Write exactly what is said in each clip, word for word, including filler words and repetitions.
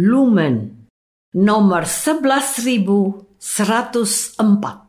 Lumen nomor sebelas ribu seratus empat.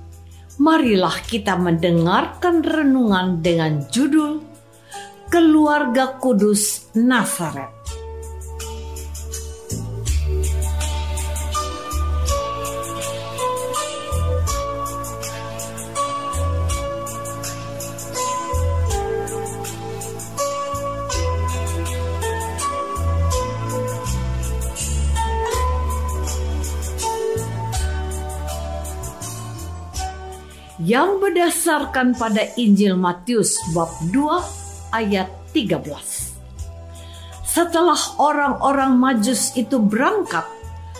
marilah kita mendengarkan renungan dengan judul Keluarga Kudus Nazaret. Yang berdasarkan pada Injil Matius bab dua ayat tiga belas. Setelah orang-orang Majus itu berangkat,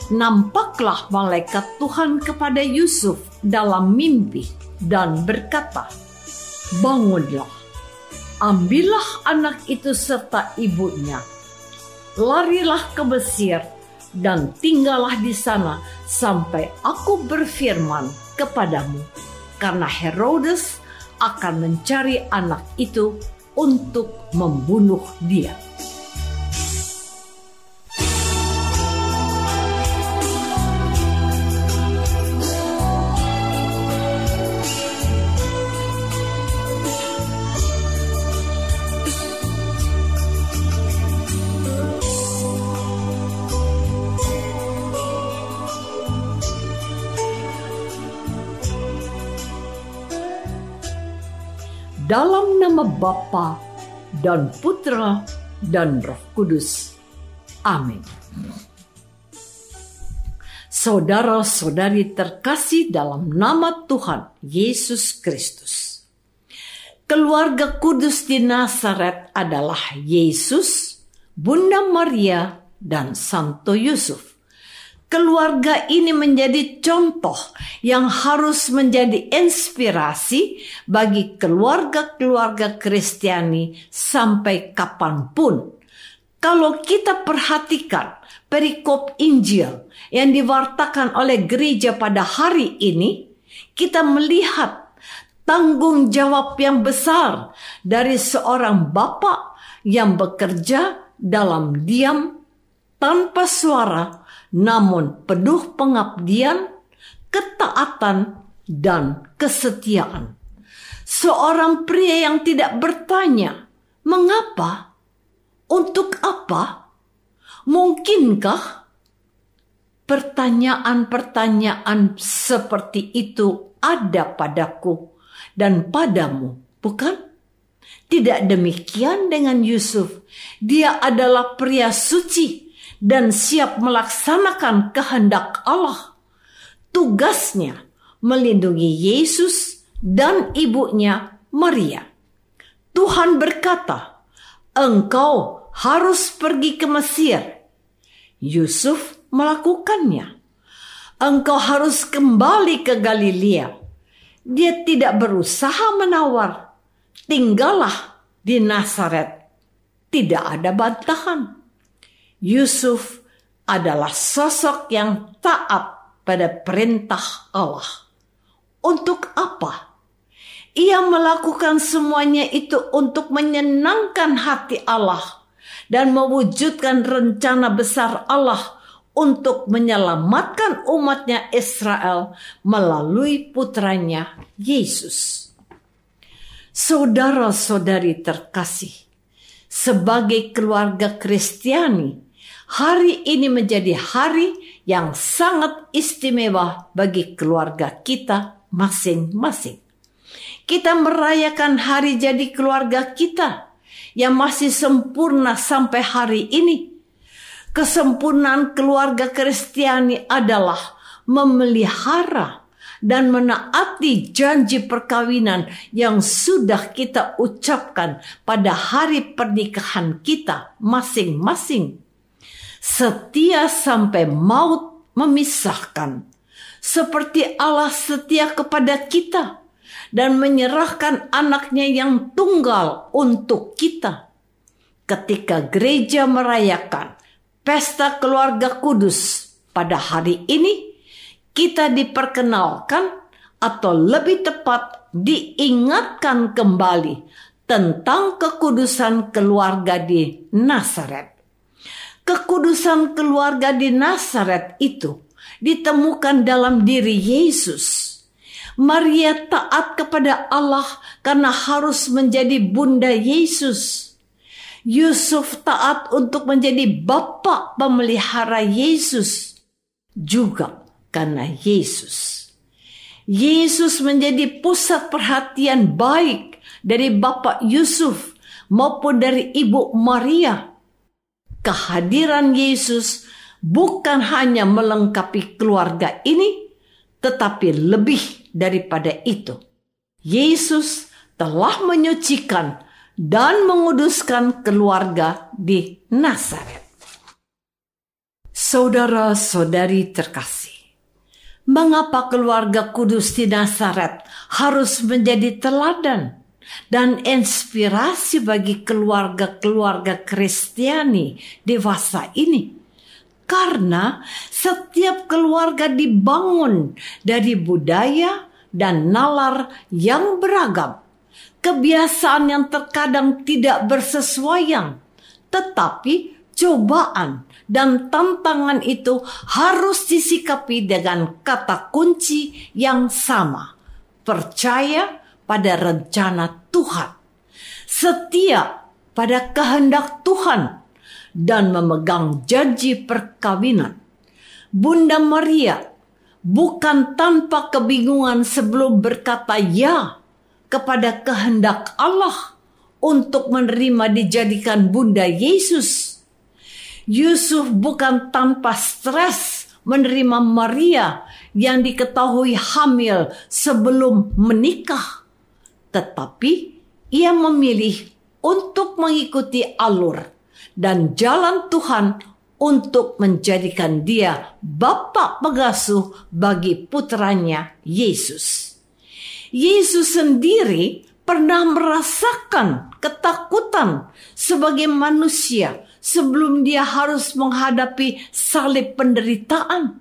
nampaklah malaikat Tuhan kepada Yusuf dalam mimpi dan berkata, "Bangunlah, ambillah anak itu serta ibunya, larilah ke Mesir dan tinggallah di sana sampai aku berfirman kepadamu, karena Herodes akan mencari anak itu untuk membunuh dia." Dalam nama Bapa dan Putra dan Roh Kudus. Amin. Saudara-saudari terkasih dalam nama Tuhan Yesus Kristus. Keluarga kudus di Nazaret adalah Yesus, Bunda Maria, dan Santo Yusuf. Keluarga ini menjadi contoh yang harus menjadi inspirasi bagi keluarga-keluarga Kristiani sampai kapanpun. Kalau kita perhatikan perikop Injil yang diwartakan oleh gereja pada hari ini, kita melihat tanggung jawab yang besar dari seorang bapa yang bekerja dalam diam tanpa suara, namun penuh pengabdian, ketaatan, dan kesetiaan. Seorang pria yang tidak bertanya, mengapa? Untuk apa? Mungkinkah? Pertanyaan-pertanyaan seperti itu ada padaku dan padamu, bukan? Tidak demikian dengan Yusuf. Dia adalah pria suci dan siap melaksanakan kehendak Allah. Tugasnya melindungi Yesus dan ibunya Maria. Tuhan berkata, "Engkau harus pergi ke Mesir." Yusuf melakukannya. "Engkau harus kembali ke Galilea." Dia tidak berusaha menawar. Tinggallah di Nazaret. Tidak ada bantahan. Yusuf adalah sosok yang taat pada perintah Allah. Untuk apa? Ia melakukan semuanya itu untuk menyenangkan hati Allah dan mewujudkan rencana besar Allah untuk menyelamatkan umatnya Israel melalui putranya Yesus. Saudara-saudari terkasih, sebagai keluarga Kristiani, hari ini menjadi hari yang sangat istimewa bagi keluarga kita masing-masing. Kita merayakan hari jadi keluarga kita yang masih sempurna sampai hari ini. Kesempurnaan keluarga Kristiani adalah memelihara dan menaati janji perkawinan yang sudah kita ucapkan pada hari pernikahan kita masing-masing. Setia sampai maut memisahkan, seperti Allah setia kepada kita dan menyerahkan anaknya yang tunggal untuk kita. Ketika gereja merayakan Pesta Keluarga Kudus pada hari ini, kita diperkenalkan atau lebih tepat diingatkan kembali tentang kekudusan keluarga di Nazaret. Kekudusan keluarga di Nazaret itu ditemukan dalam diri Yesus. Maria taat kepada Allah karena harus menjadi bunda Yesus. Yusuf taat untuk menjadi bapa pemelihara Yesus juga karena Yesus. Yesus menjadi pusat perhatian baik dari bapa Yusuf maupun dari ibu Maria. Kehadiran Yesus bukan hanya melengkapi keluarga ini, tetapi lebih daripada itu. Yesus telah menyucikan dan menguduskan keluarga di Nazaret. Saudara-saudari terkasih, mengapa keluarga kudus di Nazaret harus menjadi teladan dan inspirasi bagi keluarga-keluarga Kristiani dewasa ini? Karena setiap keluarga dibangun dari budaya dan nalar yang beragam, kebiasaan yang terkadang tidak bersesuaian, tetapi cobaan dan tantangan itu harus disikapi dengan kata kunci yang sama: percaya pada rencana Tuhan, setia pada kehendak Tuhan, dan memegang janji perkawinan. Bunda Maria bukan tanpa kebingungan sebelum berkata ya kepada kehendak Allah untuk menerima dijadikan bunda Yesus. Yusuf bukan tanpa stres menerima Maria yang diketahui hamil sebelum menikah, tetapi ia memilih untuk mengikuti alur dan jalan Tuhan untuk menjadikan dia bapa pengasuh bagi putranya Yesus. Yesus sendiri pernah merasakan ketakutan sebagai manusia sebelum dia harus menghadapi salib penderitaan.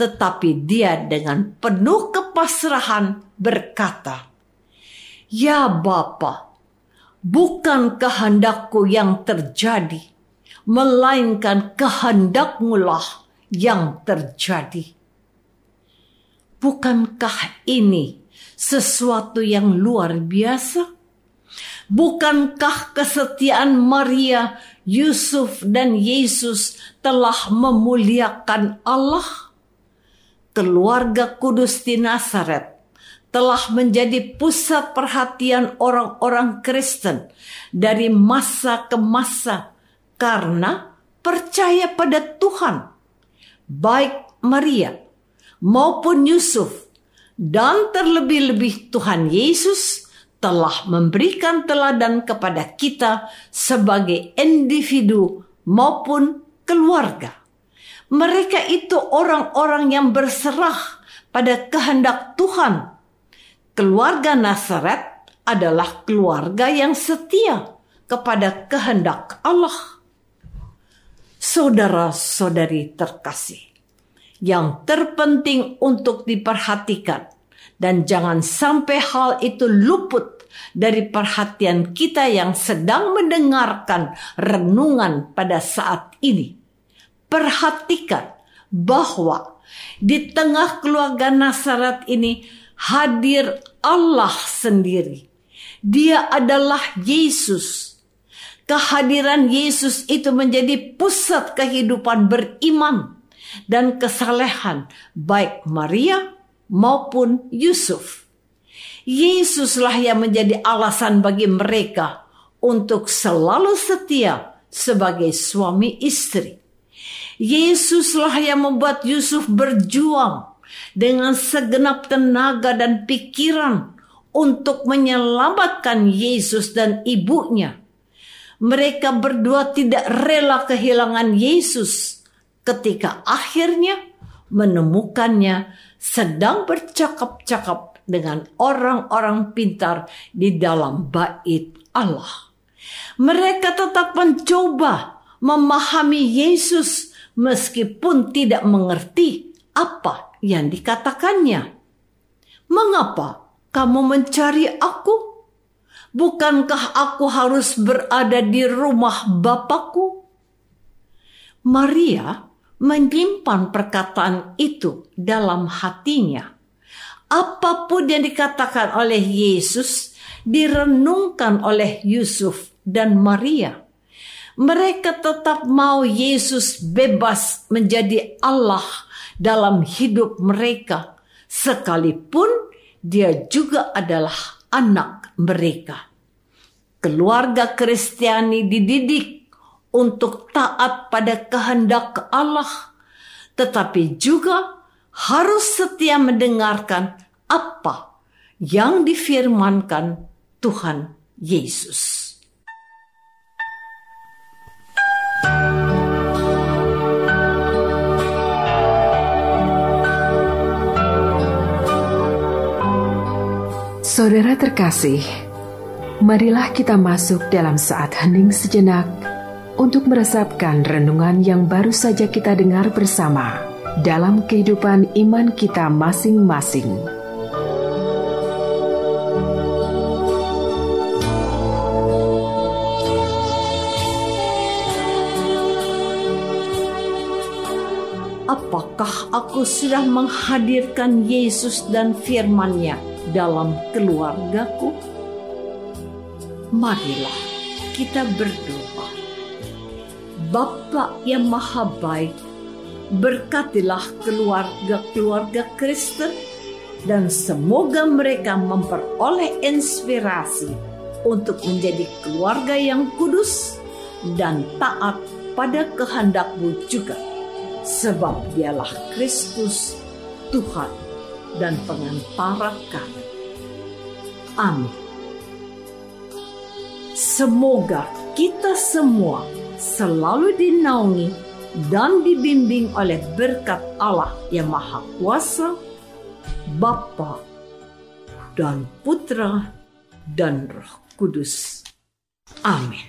Tetapi dia dengan penuh kepasrahan berkata, "Ya Bapa, bukan kehendakku yang terjadi, melainkan kehendakmulah yang terjadi." Bukankah ini sesuatu yang luar biasa? Bukankah kesetiaan Maria, Yusuf, dan Yesus telah memuliakan Allah? Keluarga kudus di Nazaret telah menjadi pusat perhatian orang-orang Kristen dari masa ke masa karena percaya pada Tuhan. Baik Maria maupun Yusuf, dan terlebih-lebih Tuhan Yesus telah memberikan teladan kepada kita sebagai individu maupun keluarga. Mereka itu orang-orang yang berserah pada kehendak Tuhan, Keluarga Nazaret adalah keluarga yang setia kepada kehendak Allah. Saudara-saudari terkasih, yang terpenting untuk diperhatikan dan jangan sampai hal itu luput dari perhatian kita yang sedang mendengarkan renungan pada saat ini. Perhatikan bahwa di tengah keluarga Nazaret ini hadir Allah sendiri. Dia adalah Yesus. Kehadiran Yesus itu menjadi pusat kehidupan beriman dan kesalehan baik Maria maupun Yusuf. Yesuslah yang menjadi alasan bagi mereka untuk selalu setia sebagai suami istri. Yesuslah yang membuat Yusuf berjuang dengan segenap tenaga dan pikiran untuk menyelamatkan Yesus dan ibunya. Mereka berdua tidak rela kehilangan Yesus ketika akhirnya menemukannya sedang bercakap-cakap dengan orang-orang pintar di dalam bait Allah. Mereka tetap mencoba memahami Yesus meskipun tidak mengerti apa yang dikatakannya. Mengapa kamu mencari aku? Bukankah aku harus berada di rumah Bapakku? Maria menyimpan perkataan itu dalam hatinya. Apapun yang dikatakan oleh Yesus direnungkan oleh Yusuf dan Maria. Mereka tetap mau Yesus bebas menjadi Allah dalam hidup mereka, sekalipun dia juga adalah anak mereka. Keluarga Kristiani dididik untuk taat pada kehendak Allah, tetapi juga harus setia mendengarkan apa yang difirmankan Tuhan Yesus. Saudara terkasih, marilah kita masuk dalam saat hening sejenak untuk meresapkan renungan yang baru saja kita dengar bersama dalam kehidupan iman kita masing-masing. Apakah aku sudah menghadirkan Yesus dan firman-Nya dalam keluargaku? Marilah kita berdoa. Bapa yang maha baik, berkatilah keluarga-keluarga Kristen dan semoga mereka memperoleh inspirasi untuk menjadi keluarga yang kudus dan taat pada kehendak-Mu juga, sebab dialah Kristus Tuhan dan pengantara kami. Amin. Semoga kita semua selalu dinaungi dan dibimbing oleh berkat Allah yang Maha Kuasa, Bapa dan Putra dan Roh Kudus. Amin.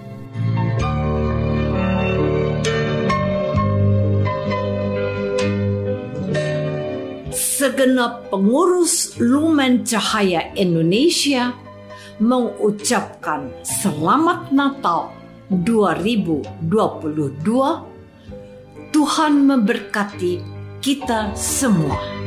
Segenap pengurus Lumen Cahaya Indonesia mengucapkan Selamat Natal dua ribu dua puluh dua. Tuhan memberkati kita semua.